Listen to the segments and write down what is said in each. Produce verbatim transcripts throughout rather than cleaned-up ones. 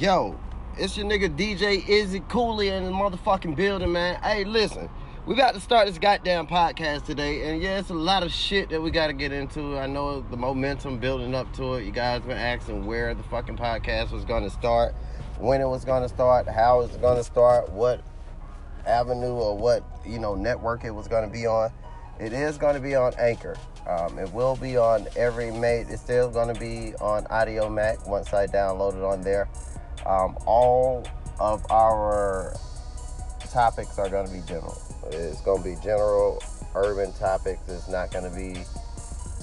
Yo, it's your nigga D J Izzy Cooley in the motherfucking building, man. Hey, listen, we about to start this goddamn podcast today, and yeah, it's a lot of shit that we gotta get into. I know the momentum building up to it. You guys been asking where the fucking podcast was gonna start, when it was gonna start, how it's gonna start, what avenue or what, you know, network it was gonna be on. It is going to be on Anchor. Um, it will be on EveryMate. It's still going to be on AudioMac once I download it on there. Um, all of our topics are going to be general. It's going to be general urban topics. It's not going to be,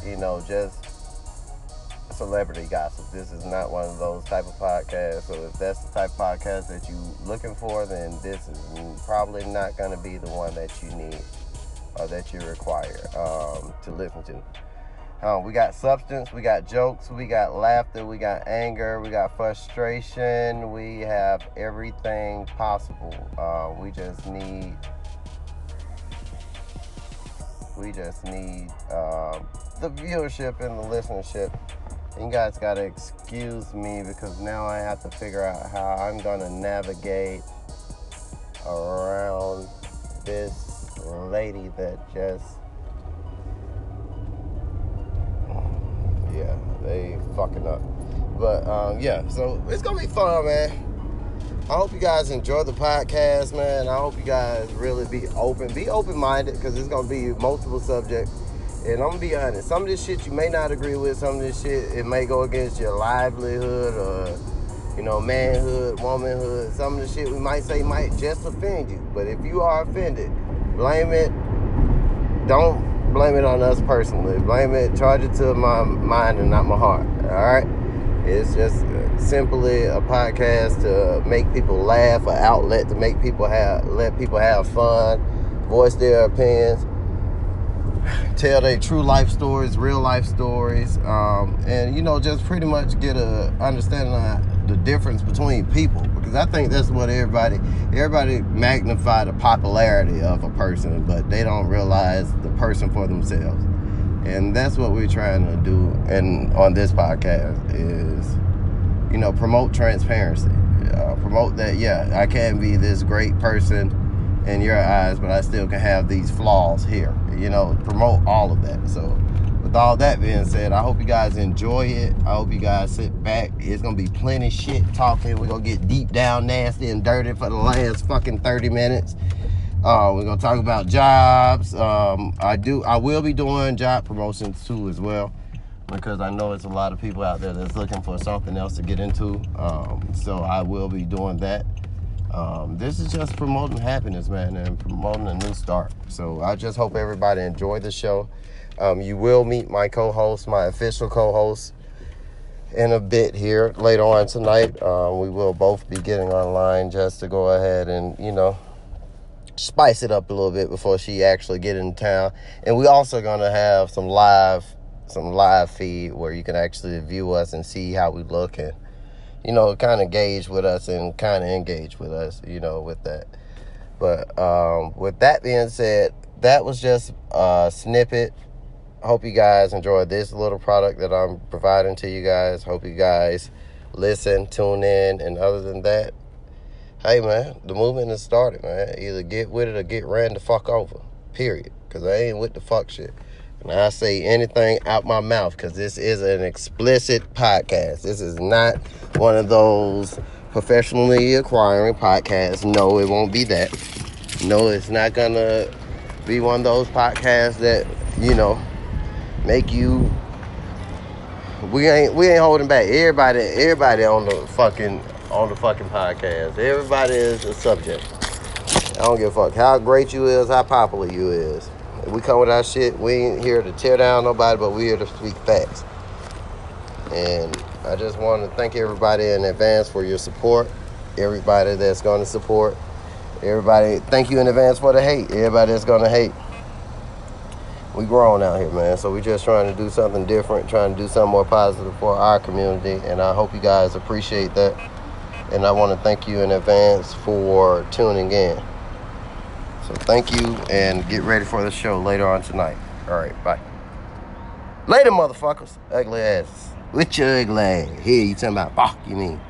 you know, just celebrity gossip. This is not one of those type of podcasts. So if that's the type of podcast that you're looking for, then this is probably not going to be the one that you need. Or that you require um, to listen to. Um, we got substance, we got jokes, we got laughter, we got anger, we got frustration. We have everything possible. Uh, we just need, we just need uh, the viewership and the listenership. And you guys gotta excuse me because now I have to figure out how I'm gonna navigate around this lady that just, yeah, they fucking up. But um, yeah, so it's gonna be fun, man. I hope you guys enjoy the podcast, man. I hope you guys really be open, be open-minded, because it's gonna be multiple subjects. And I'm gonna be honest, some of this shit you may not agree with. Some of this shit it may go against your livelihood or, you know, manhood, womanhood. Some of the shit we might say might just offend you. But if you are offended, blame it. Don't blame it on us personally. Blame it. Charge it to my mind and not my heart. All right. It's just simply a podcast to make people laugh, an outlet to make people have, let people have fun, voice their opinions, tell their true life stories, real life stories, um, and you know, just pretty much get a understanding of the difference between people. I think that's what everybody, everybody magnify the popularity of a person, but they don't realize the person for themselves. And that's what we're trying to do. And on this podcast is, you know, promote transparency, uh, promote that. Yeah, I can be this great person in your eyes, but I still can have these flaws here, you know, promote all of that. So with all that being said, I hope you guys enjoy it. I hope you guys sit back. It's going to be plenty of shit talking. We're going to get deep down, nasty, and dirty for the last fucking thirty minutes. Uh, we're going to talk about jobs. Um, I do. I will be doing job promotions too as well, because I know it's a lot of people out there that's looking for something else to get into. Um, so I will be doing that. Um, this is just promoting happiness, man, and promoting a new start. So I just hope everybody enjoy the show. Um, you will meet my co-host, my official co-host, in a bit here later on tonight. Uh, we will both be getting online just to go ahead and, you know, spice it up a little bit before she actually get in town. And we also going to have some live, some live feed where you can actually view us and see how we look and, you know, kind of gauge with us and kind of engage with us, you know, with that. But um, with that being said, that was just a snippet. Hope you guys enjoy this little product that I'm providing to you guys. Hope you guys listen, tune in, and other than that, hey, man, the movement has started, man. Either get with it or get ran the fuck over, period, because I ain't with the fuck shit. And I say anything out my mouth because this is an explicit podcast. This is not one of those professionally acquiring podcasts. No, it won't be that. No, it's not going to be one of those podcasts that, you know, make you, we ain't we ain't holding back. Everybody everybody on the fucking on the fucking podcast. Everybody is a subject. I don't give a fuck how great you is, how popular you is. If we come with our shit, we ain't here to tear down nobody, but we here to speak facts. And I just wanna thank everybody in advance for your support. Everybody that's gonna support. Everybody, thank you in advance for the hate. Everybody that's gonna hate. We grown out here, man, so we just trying to do something different, trying to do something more positive for our community, and I hope you guys appreciate that, and I want to thank you in advance for tuning in. So thank you, and get ready for the show later on tonight. All right, bye. Later, motherfuckers. Ugly ass. With your ugly ass. Here, you talking about fuck, you mean.